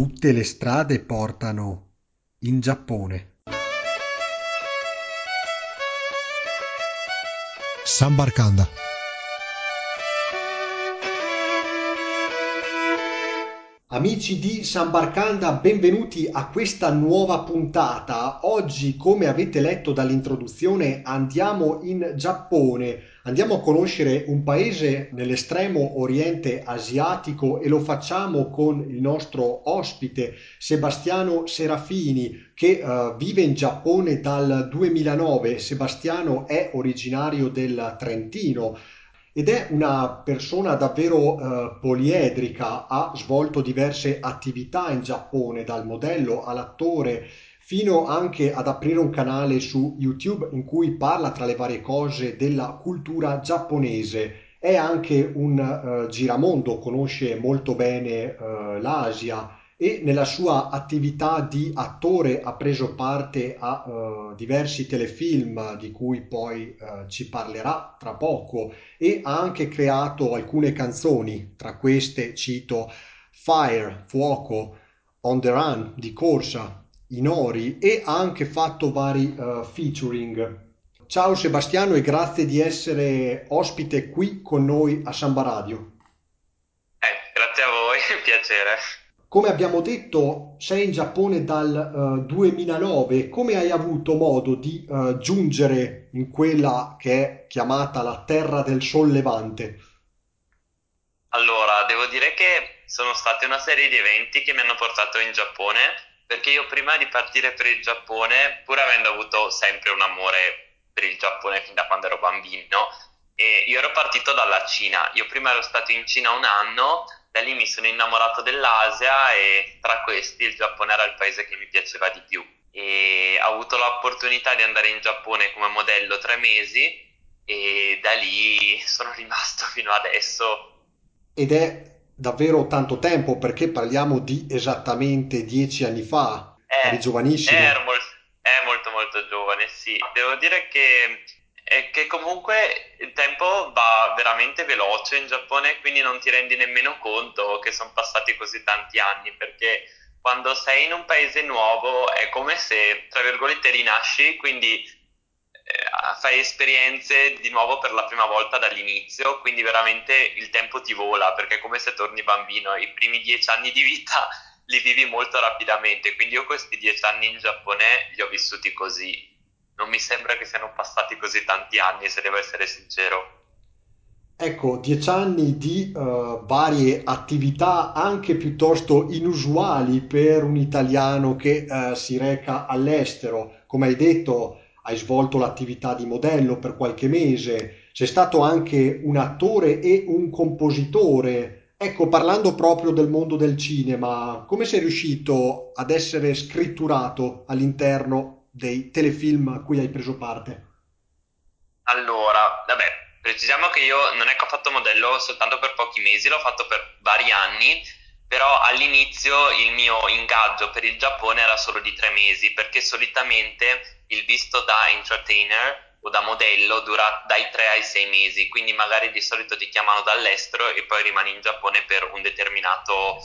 Tutte le strade portano in Giappone. Sanbarcanda. Amici di Sanbarcanda, benvenuti a questa nuova puntata. Oggi, come avete letto dall'introduzione, andiamo in Giappone. Andiamo a conoscere un paese nell'estremo oriente asiatico e lo facciamo con il nostro ospite Sebastiano Serafini, che vive in Giappone dal 2009. Sebastiano è originario del Trentino ed è una persona davvero poliedrica. Ha svolto diverse attività in Giappone, dal modello all'attore, fino anche ad aprire un canale su YouTube in cui parla, tra le varie cose, della cultura giapponese. È anche un giramondo, conosce molto bene l'Asia e nella sua attività di attore ha preso parte a diversi telefilm di cui poi ci parlerà tra poco, e ha anche creato alcune canzoni. Tra queste cito Fire, Fuoco, On the Run, Di Corsa, Inori, e ha anche fatto vari featuring. Ciao Sebastiano e grazie di essere ospite qui con noi a Samba Radio. Grazie a voi, piacere. Come abbiamo detto, sei in Giappone dal 2009. Come hai avuto modo di giungere in quella che è chiamata la terra del sol levante? Allora, devo dire che sono state una serie di eventi che mi hanno portato in Giappone, perché io prima di partire per il Giappone, pur avendo avuto sempre un amore per il Giappone fin da quando ero bambino, e io ero partito dalla Cina. Io prima ero stato in Cina un anno, da lì mi sono innamorato dell'Asia e tra questi il Giappone era il paese che mi piaceva di più. E ho avuto l'opportunità di andare in Giappone come modello 3 mesi e da lì sono rimasto fino adesso. Ed è davvero tanto tempo, perché parliamo di esattamente 10 anni fa. Eri giovanissimo. È molto molto giovane, sì. Devo dire che comunque il tempo va veramente veloce in Giappone, quindi non ti rendi nemmeno conto che sono passati così tanti anni, perché quando sei in un paese nuovo è come se, tra virgolette, rinasci, quindi fai esperienze di nuovo per la prima volta dall'inizio, quindi veramente il tempo ti vola, perché è come se torni bambino. I primi 10 anni di vita li vivi molto rapidamente, quindi io questi 10 anni in Giappone li ho vissuti così. Non mi sembra che siano passati così tanti anni, se devo essere sincero. Ecco, 10 anni di varie attività anche piuttosto inusuali per un italiano che si reca all'estero. Come hai detto, hai svolto l'attività di modello per qualche mese, sei stato anche un attore e un compositore. Ecco, parlando proprio del mondo del cinema, come sei riuscito ad essere scritturato all'interno dei telefilm a cui hai preso parte? Allora, precisiamo che io non ho fatto modello soltanto per pochi mesi, l'ho fatto per vari anni, però all'inizio il mio ingaggio per il Giappone era solo di 3 mesi, perché solitamente il visto da entertainer o da modello dura dai 3 ai 6 mesi, quindi magari di solito ti chiamano dall'estero e poi rimani in Giappone per un determinato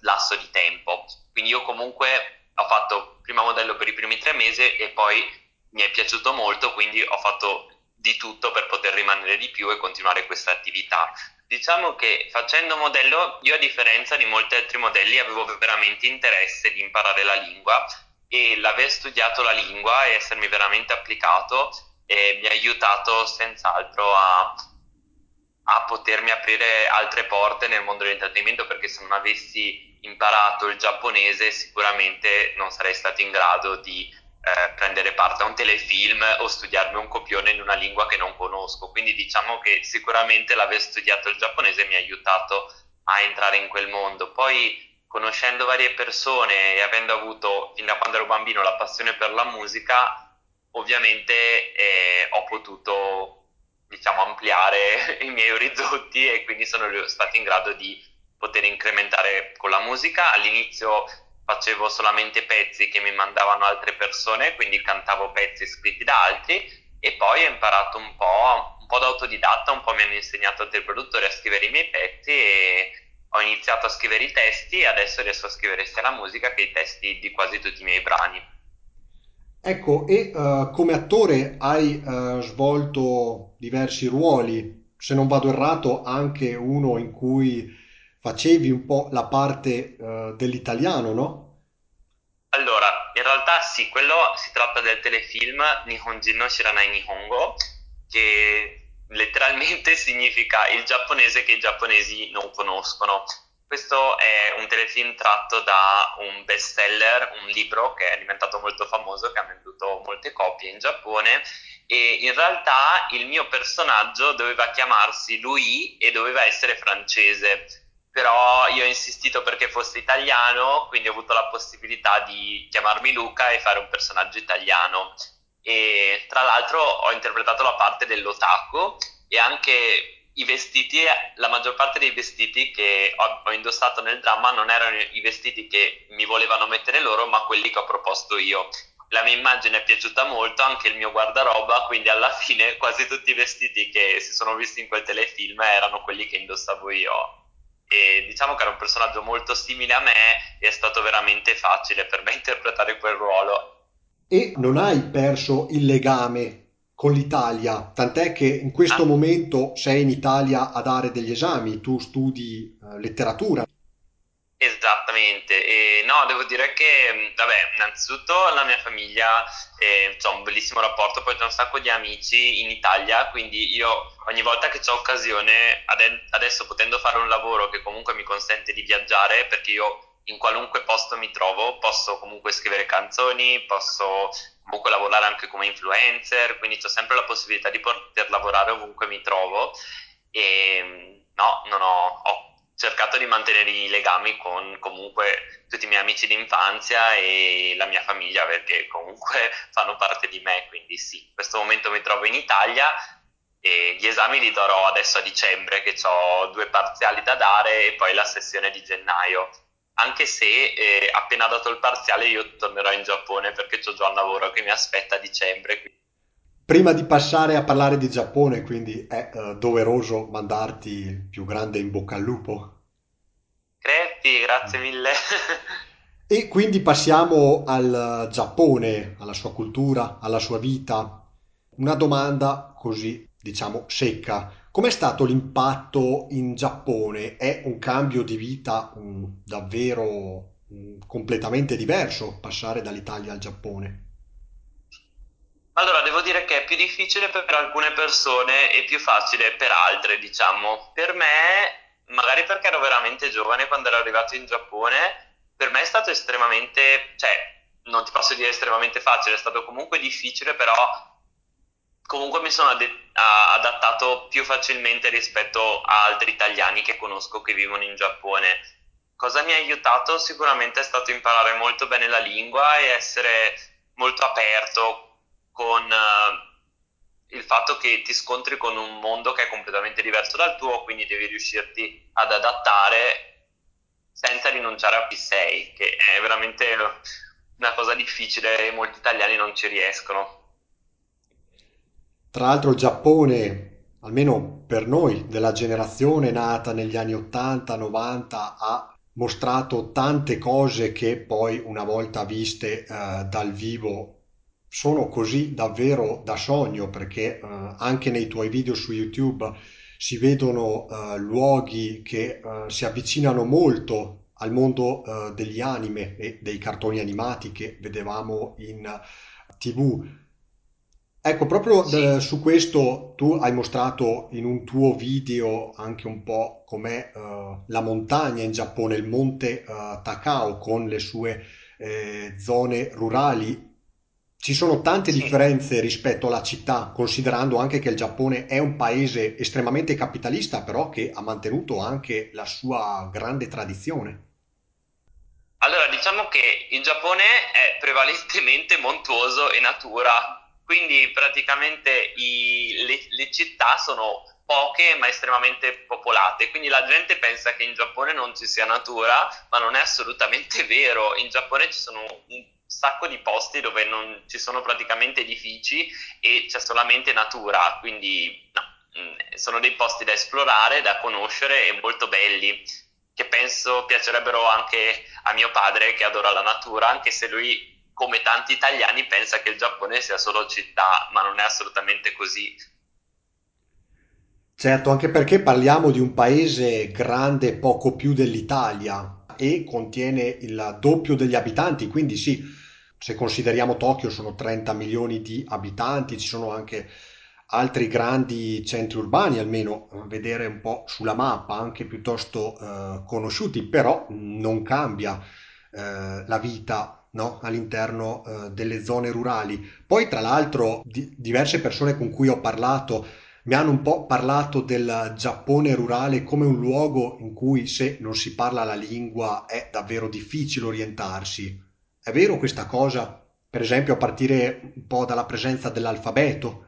lasso di tempo. Quindi io comunque ho fatto prima modello per i primi 3 mesi e poi mi è piaciuto molto, quindi ho fatto di tutto per poter rimanere di più e continuare questa attività. Diciamo che facendo modello, io a differenza di molti altri modelli avevo veramente interesse di imparare la lingua, e l'aver studiato la lingua e essermi veramente applicato mi ha aiutato senz'altro a potermi aprire altre porte nel mondo dell'intrattenimento, perché se non avessi imparato il giapponese sicuramente non sarei stato in grado di prendere parte a un telefilm o studiarmi un copione in una lingua che non conosco. Quindi diciamo che sicuramente l'aver studiato il giapponese mi ha aiutato a entrare in quel mondo. Poi, conoscendo varie persone e avendo avuto fin da quando ero bambino la passione per la musica, ovviamente ho potuto, ampliare i miei orizzonti e quindi sono stato in grado di poter incrementare con la musica. All'inizio facevo solamente pezzi che mi mandavano altre persone, quindi cantavo pezzi scritti da altri, e poi ho imparato un po' da autodidatta, un po' mi hanno insegnato altri produttori a scrivere i miei pezzi e ho iniziato a scrivere i testi e adesso riesco a scrivere sia la musica che i testi di quasi tutti i miei brani. Ecco, e come attore hai svolto diversi ruoli, se non vado errato anche uno in cui facevi un po' la parte dell'italiano, no? Allora, in realtà sì, quello si tratta del telefilm Nihonjin no Shiranai Nihongo, che letteralmente significa il giapponese che i giapponesi non conoscono. Questo è un telefilm tratto da un bestseller, un libro che è diventato molto famoso, che ha venduto molte copie in Giappone, e in realtà il mio personaggio doveva chiamarsi lui e doveva essere francese, però io ho insistito perché fosse italiano, quindi ho avuto la possibilità di chiamarmi Luca e fare un personaggio italiano. E tra l'altro ho interpretato la parte dell'otaku e anche i vestiti, la maggior parte dei vestiti che ho indossato nel dramma non erano i vestiti che mi volevano mettere loro, ma quelli che ho proposto io. La mia immagine è piaciuta molto, anche il mio guardaroba, quindi alla fine quasi tutti i vestiti che si sono visti in quel telefilm erano quelli che indossavo io. E diciamo che era un personaggio molto simile a me e è stato veramente facile per me interpretare quel ruolo. E non hai perso il legame con l'Italia, tant'è che in questo momento sei in Italia a dare degli esami, tu studi letteratura. Esattamente, e no, devo dire che, vabbè, innanzitutto la mia famiglia, c'ho un bellissimo rapporto, poi c'è un sacco di amici in Italia, quindi io ogni volta che c'ho occasione, adesso potendo fare un lavoro che comunque mi consente di viaggiare, perché io in qualunque posto mi trovo, posso comunque scrivere canzoni, posso comunque lavorare anche come influencer, quindi ho sempre la possibilità di poter lavorare ovunque mi trovo e no, ho cercato di mantenere i legami con comunque tutti i miei amici d'infanzia e la mia famiglia perché comunque fanno parte di me, quindi sì, in questo momento mi trovo in Italia e gli esami li darò adesso a dicembre che ho 2 parziali da dare e poi la sessione di gennaio. Anche se appena dato il parziale io tornerò in Giappone perché c'ho già un lavoro che mi aspetta a dicembre. Prima di passare a parlare di Giappone, quindi è doveroso mandarti il più grande in bocca al lupo. Crepi, grazie mille. E quindi passiamo al Giappone, alla sua cultura, alla sua vita. Una domanda così, diciamo, secca. Com'è stato l'impatto in Giappone? È un cambio di vita davvero completamente diverso passare dall'Italia al Giappone? Allora, devo dire che è più difficile per alcune persone e più facile per altre, diciamo. Per me, magari perché ero veramente giovane quando ero arrivato in Giappone, per me è stato estremamente, non ti posso dire estremamente facile, è stato comunque difficile, però comunque mi sono adattato più facilmente rispetto a altri italiani che conosco che vivono in Giappone. Cosa mi ha aiutato sicuramente è stato imparare molto bene la lingua e essere molto aperto con il fatto che ti scontri con un mondo che è completamente diverso dal tuo, quindi devi riuscirti ad adattare senza rinunciare a chi sei, che è veramente una cosa difficile e molti italiani non ci riescono. Tra l'altro il Giappone, almeno per noi, della generazione nata negli anni 80-90, ha mostrato tante cose che poi una volta viste dal vivo sono così davvero da sogno, perché anche nei tuoi video su YouTube si vedono luoghi che si avvicinano molto al mondo degli anime e dei cartoni animati che vedevamo in TV. Ecco, proprio su questo tu hai mostrato in un tuo video anche un po' com'è la montagna in Giappone, il Monte Takao con le sue zone rurali. Ci sono tante differenze rispetto alla città, considerando anche che il Giappone è un paese estremamente capitalista, però che ha mantenuto anche la sua grande tradizione. Allora, diciamo che il Giappone è prevalentemente montuoso e natura. Quindi praticamente le città sono poche ma estremamente popolate, quindi la gente pensa che in Giappone non ci sia natura, ma non è assolutamente vero. In Giappone ci sono un sacco di posti dove non ci sono praticamente edifici e c'è solamente natura, quindi no, sono dei posti da esplorare, da conoscere e molto belli. che penso piacerebbero anche a mio padre, che adora la natura, anche se lui, come tanti italiani, pensa che il Giappone sia solo città, ma non è assolutamente così. Certo, anche perché parliamo di un paese grande poco più dell'Italia e contiene il doppio degli abitanti, quindi sì, se consideriamo Tokyo sono 30 milioni di abitanti, ci sono anche altri grandi centri urbani, almeno a vedere un po' sulla mappa, anche piuttosto conosciuti, però non cambia la vita, no? All'interno delle zone rurali. Poi tra l'altro diverse persone con cui ho parlato mi hanno un po' parlato del Giappone rurale come un luogo in cui, se non si parla la lingua, è davvero difficile orientarsi. È vero questa cosa? Per esempio a partire un po' dalla presenza dell'alfabeto,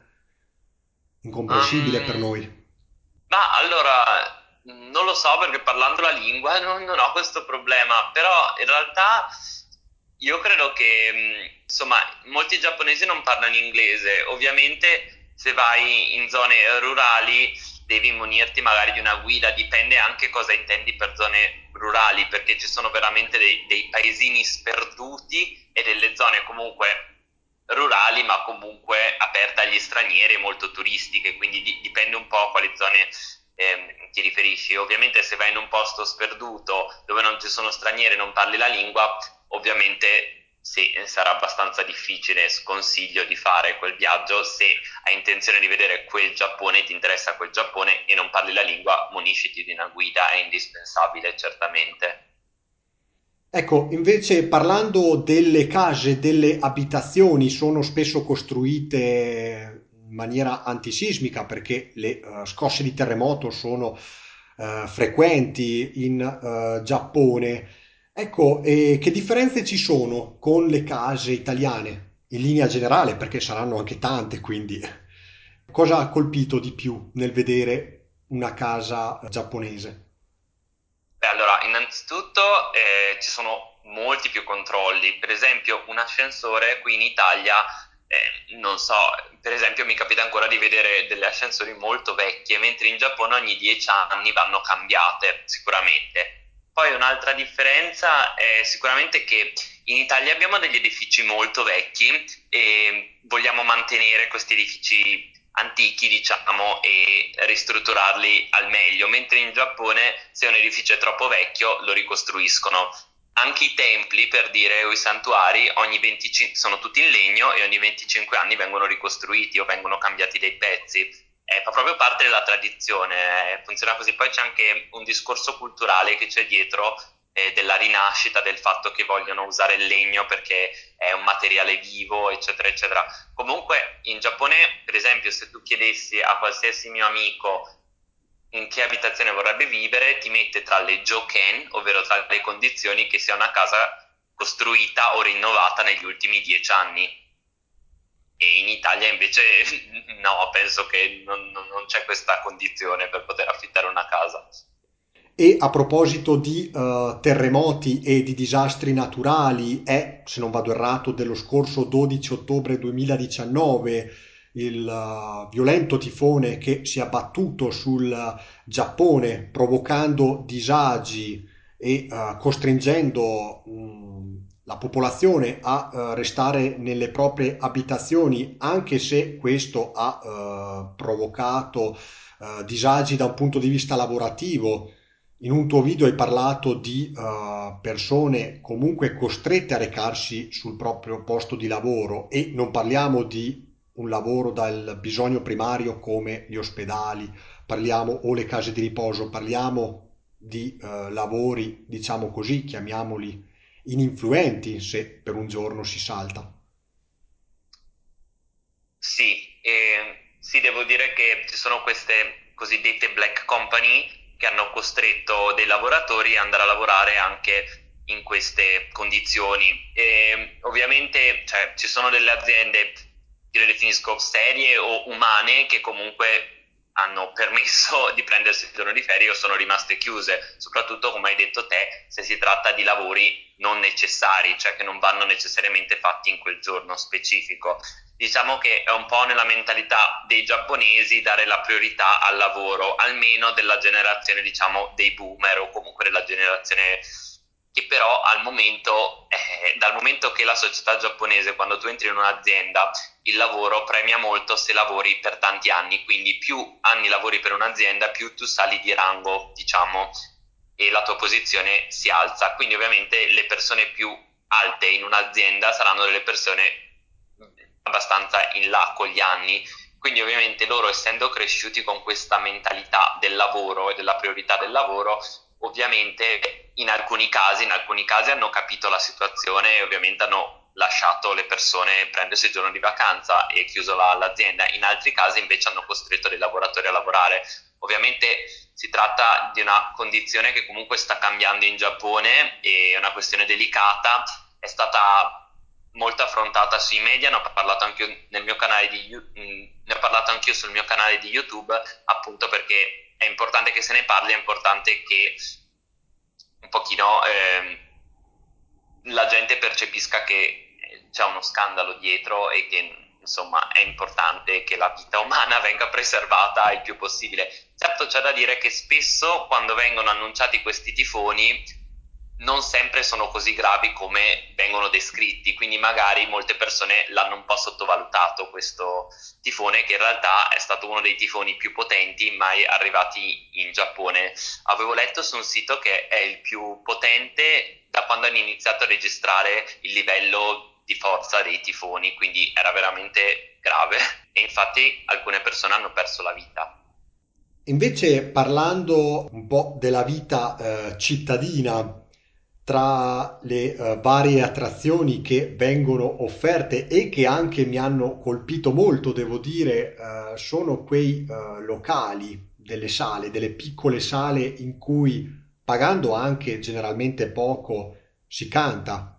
incomprensibile per noi. Ma allora, non lo so, perché parlando la lingua non ho questo problema, però in realtà io credo che, insomma, molti giapponesi non parlano inglese. Ovviamente se vai in zone rurali devi munirti magari di una guida, dipende anche cosa intendi per zone rurali, perché ci sono veramente dei paesini sperduti e delle zone comunque rurali ma comunque aperte agli stranieri e molto turistiche, quindi dipende un po' a quali zone ti riferisci. Ovviamente se vai in un posto sperduto dove non ci sono stranieri e non parli la lingua, ovviamente sì, sarà abbastanza difficile. Sconsiglio di fare quel viaggio. Se hai intenzione di vedere quel Giappone, ti interessa quel Giappone e non parli la lingua, munisciti di una guida, è indispensabile certamente. Ecco, invece parlando delle case, delle abitazioni, sono spesso costruite in maniera antisismica perché le scosse di terremoto sono frequenti in Giappone. Ecco, e che differenze ci sono con le case italiane, in linea generale, perché saranno anche tante, quindi cosa ha colpito di più nel vedere una casa giapponese? Beh, allora, innanzitutto ci sono molti più controlli. Per esempio un ascensore qui in Italia, non so, per esempio mi capita ancora di vedere delle ascensori molto vecchie, mentre in Giappone ogni 10 anni vanno cambiate sicuramente. Poi un'altra differenza è sicuramente che in Italia abbiamo degli edifici molto vecchi e vogliamo mantenere questi edifici antichi, diciamo, e ristrutturarli al meglio, mentre in Giappone se un edificio è troppo vecchio lo ricostruiscono. Anche i templi, per dire, o i santuari, sono tutti in legno e ogni 25 anni vengono ricostruiti o vengono cambiati dei pezzi. Fa proprio parte della tradizione, funziona così. Poi c'è anche un discorso culturale che c'è dietro, della rinascita, del fatto che vogliono usare il legno perché è un materiale vivo, eccetera, eccetera. Comunque in Giappone, per esempio, se tu chiedessi a qualsiasi mio amico in che abitazione vorrebbe vivere, ti mette tra le joken, ovvero tra le condizioni che sia una casa costruita o rinnovata negli ultimi 10 anni. E in Italia invece no, penso che non c'è questa condizione per poter affittare una casa. E a proposito di terremoti e di disastri naturali, è, se non vado errato, dello scorso 12 ottobre 2019 il violento tifone che si è abbattuto sul Giappone, provocando disagi e costringendo la popolazione a restare nelle proprie abitazioni, anche se questo ha provocato disagi da un punto di vista lavorativo. In un tuo video hai parlato di persone comunque costrette a recarsi sul proprio posto di lavoro, e non parliamo di un lavoro dal bisogno primario come gli ospedali, parliamo o le case di riposo, parliamo di lavori, diciamo così, chiamiamoli ininfluenti, se per un giorno si salta. Sì, sì, devo dire che ci sono queste cosiddette black company che hanno costretto dei lavoratori ad andare a lavorare anche in queste condizioni. Ovviamente, cioè, ci sono delle aziende, io le definisco serie o umane, che comunque hanno permesso di prendersi il giorno di ferie o sono rimaste chiuse, soprattutto, come hai detto te, se si tratta di lavori non necessari, cioè che non vanno necessariamente fatti in quel giorno specifico. diciamo che è un po' nella mentalità dei giapponesi dare la priorità al lavoro, almeno della generazione, diciamo, dei boomer, o comunque della generazione che però al momento, dal momento che la società giapponese, quando tu entri in un'azienda, il lavoro premia molto se lavori per tanti anni, quindi più anni lavori per un'azienda, più tu sali di rango, diciamo, e la tua posizione si alza. Quindi ovviamente le persone più alte in un'azienda saranno delle persone abbastanza in là con gli anni, quindi ovviamente loro, essendo cresciuti con questa mentalità del lavoro e della priorità del lavoro, ovviamente in alcuni casi hanno capito la situazione e ovviamente hanno lasciato le persone prendersi il giorno di vacanza e chiuso l'azienda, in altri casi invece hanno costretto dei lavoratori a lavorare. Ovviamente si tratta di una condizione che comunque sta cambiando in Giappone, e è una questione delicata, è stata molto affrontata sui media, ne ho parlato anch'io sul mio canale di YouTube, appunto perché è importante che se ne parli, è importante che un pochino la gente percepisca che c'è uno scandalo dietro e che insomma è importante che la vita umana venga preservata il più possibile. Certo, c'è da dire che spesso quando vengono annunciati questi tifoni non sempre sono così gravi come vengono descritti, quindi magari molte persone l'hanno un po' sottovalutato questo tifone, che in realtà è stato uno dei tifoni più potenti mai arrivati in Giappone. Avevo letto su un sito che è il più potente da quando hanno iniziato a registrare il livello di forza dei tifoni, quindi era veramente grave, e infatti alcune persone hanno perso la vita. Invece, parlando un po' della vita cittadina, tra le varie attrazioni che vengono offerte e che anche mi hanno colpito molto, devo dire, sono quei locali delle sale, delle piccole sale in cui, pagando anche generalmente poco, si canta.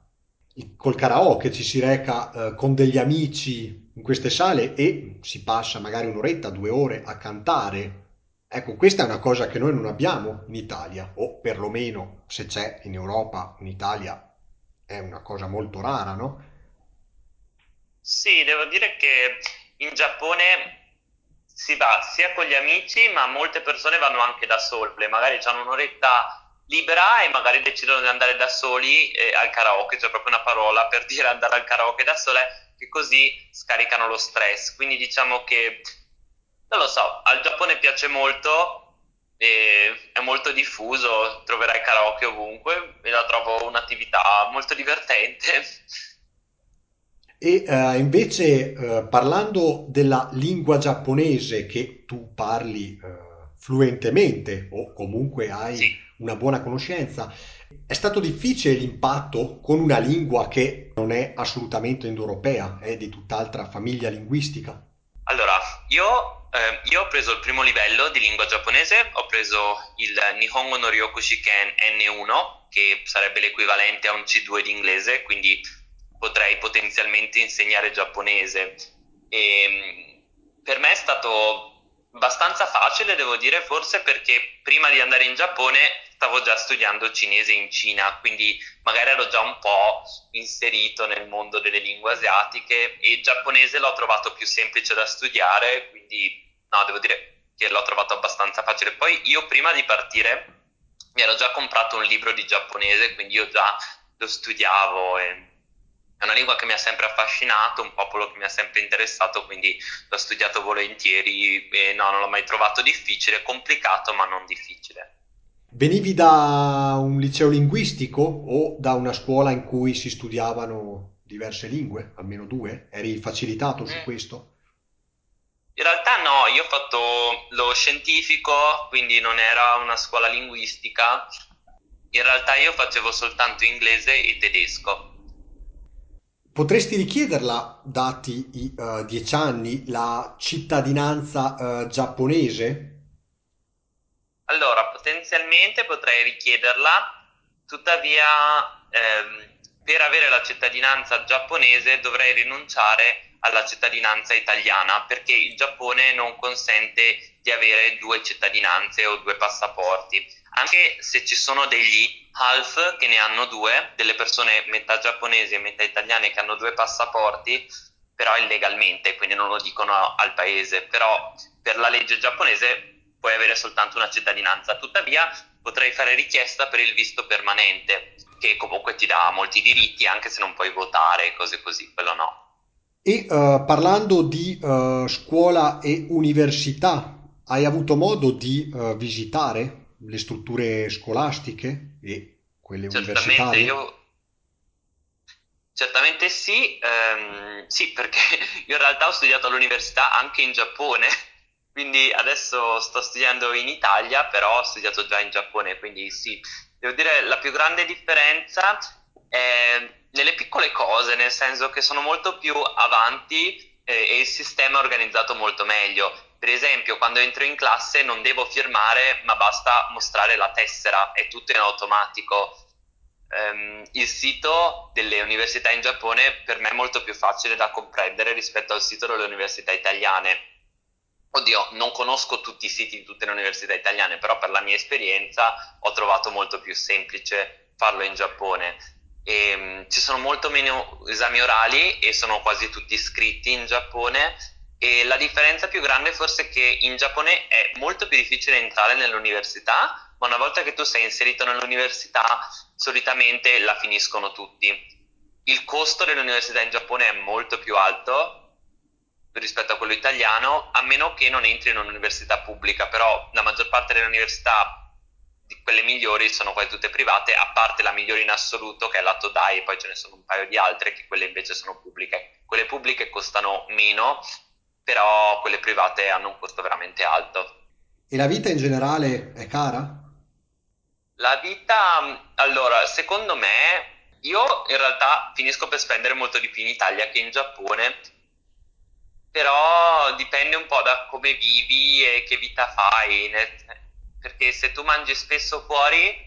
Col karaoke ci si reca con degli amici in queste sale e si passa magari un'oretta, 2 ore a cantare. Ecco, questa è una cosa che noi non abbiamo in Italia, o perlomeno se c'è in Europa, in Italia è una cosa molto rara, no? Sì, devo dire che in Giappone si va sia con gli amici, ma molte persone vanno anche da sole, magari hanno un'oretta libera e magari decidono di andare da soli al karaoke, c'è proprio una parola per dire andare al karaoke da sole, che così scaricano lo stress. Quindi diciamo che non lo so, al Giappone piace molto, è molto diffuso, troverai karaoke ovunque e la trovo un'attività molto divertente. E invece parlando della lingua giapponese, che tu parli fluentemente o comunque hai sì, una buona conoscenza, è stato difficile l'impatto con una lingua che non è assolutamente indoeuropea, è di tutt'altra famiglia linguistica? Allora, io ho preso il primo livello di lingua giapponese, ho preso il Nihongo Noryoku Shiken N1, che sarebbe l'equivalente a un C2 di inglese, quindi potrei potenzialmente insegnare giapponese. E per me è stato abbastanza facile, devo dire, forse perché prima di andare in Giappone stavo già studiando cinese in Cina, quindi magari ero già un po' inserito nel mondo delle lingue asiatiche, e il giapponese l'ho trovato più semplice da studiare, quindi no, devo dire che l'ho trovato abbastanza facile. Poi io prima di partire mi ero già comprato un libro di giapponese, quindi io già lo studiavo, e è una lingua che mi ha sempre affascinato, un popolo che mi ha sempre interessato, quindi l'ho studiato volentieri e no, non l'ho mai trovato difficile, complicato ma non difficile. Venivi da un liceo linguistico o da una scuola in cui si studiavano diverse lingue, almeno 2? Eri facilitato su questo? In realtà no, io ho fatto lo scientifico, quindi non era una scuola linguistica. In realtà io facevo soltanto inglese e tedesco. Potresti richiederla, dati i 10 anni, la cittadinanza giapponese? Allora, potenzialmente potrei richiederla, tuttavia per avere la cittadinanza giapponese dovrei rinunciare alla cittadinanza italiana, perché il Giappone non consente di avere 2 cittadinanze o 2 passaporti, anche se ci sono degli half che ne hanno 2, delle persone metà giapponesi e metà italiane che hanno 2 passaporti, però illegalmente, quindi non lo dicono al paese, però per la legge giapponese puoi avere soltanto una cittadinanza, tuttavia potrai fare richiesta per il visto permanente, che comunque ti dà molti diritti anche se non puoi votare, cose così, quello no. E parlando di scuola e università, hai avuto modo di visitare le strutture scolastiche e quelle universitarie? Certamente sì, sì, perché io in realtà ho studiato all'università anche in Giappone, quindi adesso sto studiando in Italia, però ho studiato già in Giappone, quindi sì. Devo dire la più grande differenza è nelle piccole cose, nel senso che sono molto più avanti e il sistema è organizzato molto meglio. Per esempio, quando entro in classe non devo firmare, ma basta mostrare la tessera, è tutto in automatico. Il sito delle università in Giappone per me è molto più facile da comprendere rispetto al sito delle università italiane. Oddio, non conosco tutti i siti di tutte le università italiane, però per la mia esperienza ho trovato molto più semplice farlo in Giappone. Ci sono molto meno esami orali e sono quasi tutti scritti in Giappone, e la differenza più grande forse è che in Giappone è molto più difficile entrare nell'università, ma una volta che tu sei inserito nell'università solitamente la finiscono tutti. Il costo dell'università in Giappone è molto più alto rispetto a quello italiano, a meno che non entri in un'università pubblica, però la maggior parte delle università, di quelle migliori, sono quasi tutte private, a parte la migliore in assoluto che è la Todai, e poi ce ne sono un paio di altre che quelle invece sono pubbliche. Quelle pubbliche costano meno, però quelle private hanno un costo veramente alto. E la vita in generale è cara? La vita, allora, secondo me, io in realtà finisco per spendere molto di più in Italia che in Giappone, però dipende un po' da come vivi e che vita fai, perché se tu mangi spesso fuori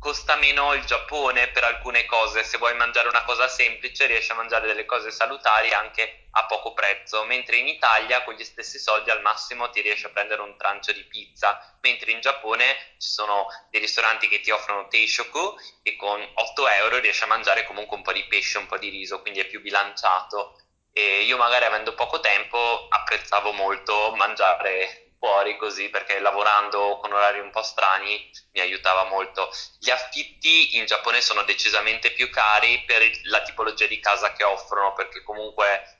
costa meno il Giappone per alcune cose. Se vuoi mangiare una cosa semplice riesci a mangiare delle cose salutari anche a poco prezzo, mentre in Italia con gli stessi soldi al massimo ti riesci a prendere un trancio di pizza, mentre in Giappone ci sono dei ristoranti che ti offrono teishoku e con 8 euro riesci a mangiare comunque un po' di pesce, un po' di riso, quindi è più bilanciato. E io magari avendo poco tempo apprezzavo molto mangiare fuori così, perché lavorando con orari un po' strani mi aiutava molto. Gli affitti in Giappone sono decisamente più cari per la tipologia di casa che offrono, perché comunque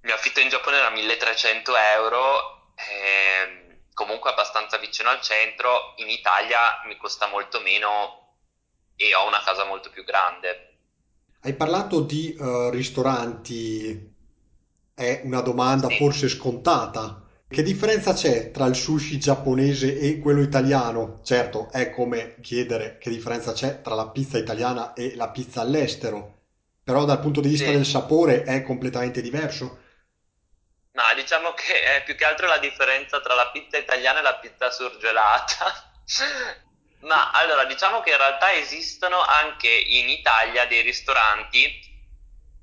il mio affitto in Giappone era 1.300 euro, comunque abbastanza vicino al centro. In Italia mi costa molto meno e ho una casa molto più grande. Hai parlato di ristoranti, è una domanda sì, forse scontata. Che differenza c'è tra il sushi giapponese e quello italiano? Certo, è come chiedere che differenza c'è tra la pizza italiana e la pizza all'estero, però dal punto di vista sì, del sapore è completamente diverso? No, diciamo che è più che altro la differenza tra la pizza italiana e la pizza surgelata. Ma allora, diciamo che in realtà esistono anche in Italia dei ristoranti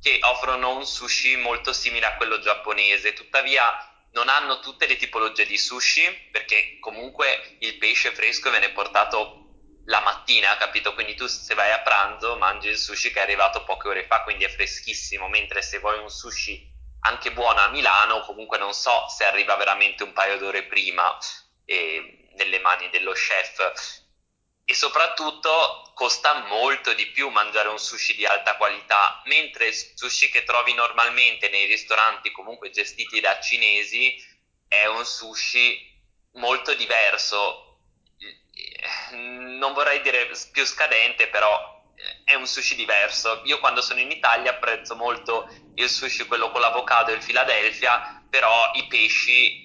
che offrono un sushi molto simile a quello giapponese, tuttavia non hanno tutte le tipologie di sushi, perché comunque il pesce fresco viene portato la mattina, capito? Quindi tu se vai a pranzo mangi il sushi che è arrivato poche ore fa, quindi è freschissimo, mentre se vuoi un sushi anche buono a Milano, comunque non so se arriva veramente un paio d'ore prima nelle mani dello chef. E soprattutto costa molto di più mangiare un sushi di alta qualità, mentre il sushi che trovi normalmente nei ristoranti comunque gestiti da cinesi è un sushi molto diverso, non vorrei dire più scadente, però è un sushi diverso. Io quando sono in Italia apprezzo molto il sushi, quello con l'avocado e il Philadelphia, però i pesci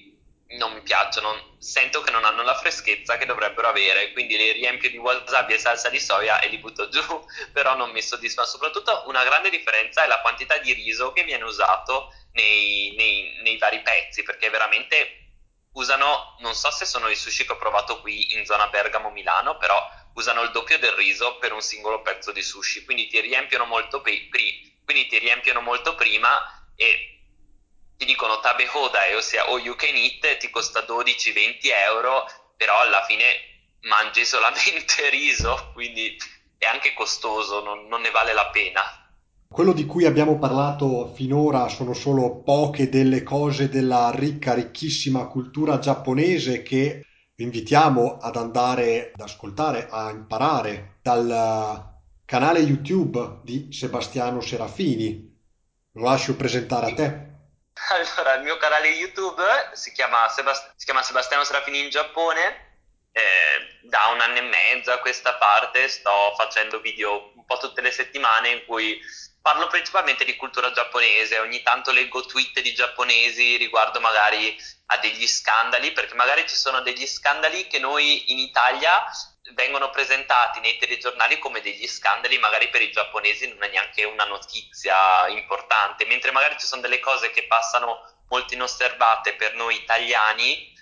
non mi piacciono, sento che non hanno la freschezza che dovrebbero avere, quindi li riempio di wasabi e salsa di soia e li butto giù, però non mi soddisfa. Soprattutto una grande differenza è la quantità di riso che viene usato nei vari pezzi, perché veramente usano, non so se sono i sushi che ho provato qui in zona Bergamo-Milano, però usano il doppio del riso per un singolo pezzo di sushi, quindi ti riempiono molto prima e ti dicono tabehodai, ossia all you can eat, ti costa 12-20 euro, però alla fine mangi solamente riso, quindi è anche costoso, non ne vale la pena. Quello di cui abbiamo parlato finora sono solo poche delle cose della ricca, ricchissima cultura giapponese che vi invitiamo ad andare ad ascoltare, a imparare dal canale YouTube di Sebastiano Serafini. Lo lascio presentare a te. Allora, il mio canale YouTube si chiama Sebastiano Serafini in Giappone. Da un anno e mezzo a questa parte sto facendo video un po' tutte le settimane in cui parlo principalmente di cultura giapponese. Ogni tanto leggo tweet di giapponesi riguardo magari a degli scandali, perché magari ci sono degli scandali che noi in Italia vengono presentati nei telegiornali come degli scandali, magari per i giapponesi non è neanche una notizia importante, mentre magari ci sono delle cose che passano molto inosservate per noi italiani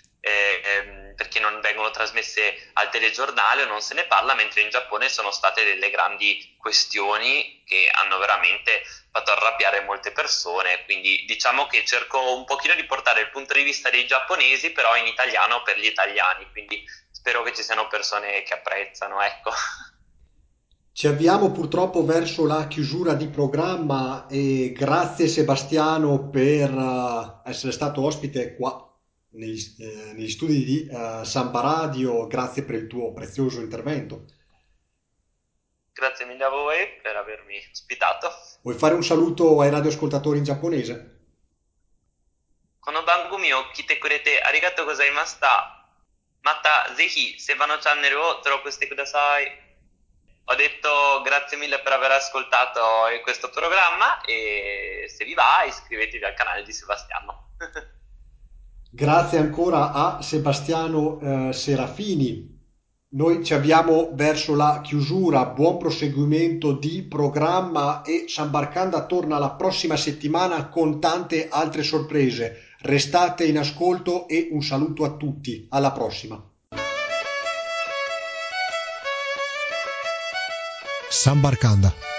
perché non vengono trasmesse al telegiornale o non se ne parla, mentre in Giappone sono state delle grandi questioni che hanno veramente fatto arrabbiare molte persone. Quindi diciamo che cerco un pochino di portare il punto di vista dei giapponesi, però in italiano per gli italiani, quindi spero che ci siano persone che apprezzano, ecco. Ci avviamo purtroppo verso la chiusura di programma e grazie Sebastiano per essere stato ospite qua negli studi di Samba Radio. Grazie per il tuo prezioso intervento. Grazie mille a voi per avermi ospitato. Vuoi fare un saluto ai radioascoltatori in giapponese? Kono bangumiu kite kurete arigatou gozaimashita. Mata zehi seba no channel o torokushite kudasai. Ho detto grazie mille per aver ascoltato questo programma e se vi va iscrivetevi al canale di Sebastiano. Grazie ancora a Sebastiano Serafini. Noi ci avviamo verso la chiusura. Buon proseguimento di programma e Sanbarcanda torna la prossima settimana con tante altre sorprese. Restate in ascolto e un saluto a tutti. Alla prossima. Sanbarcanda.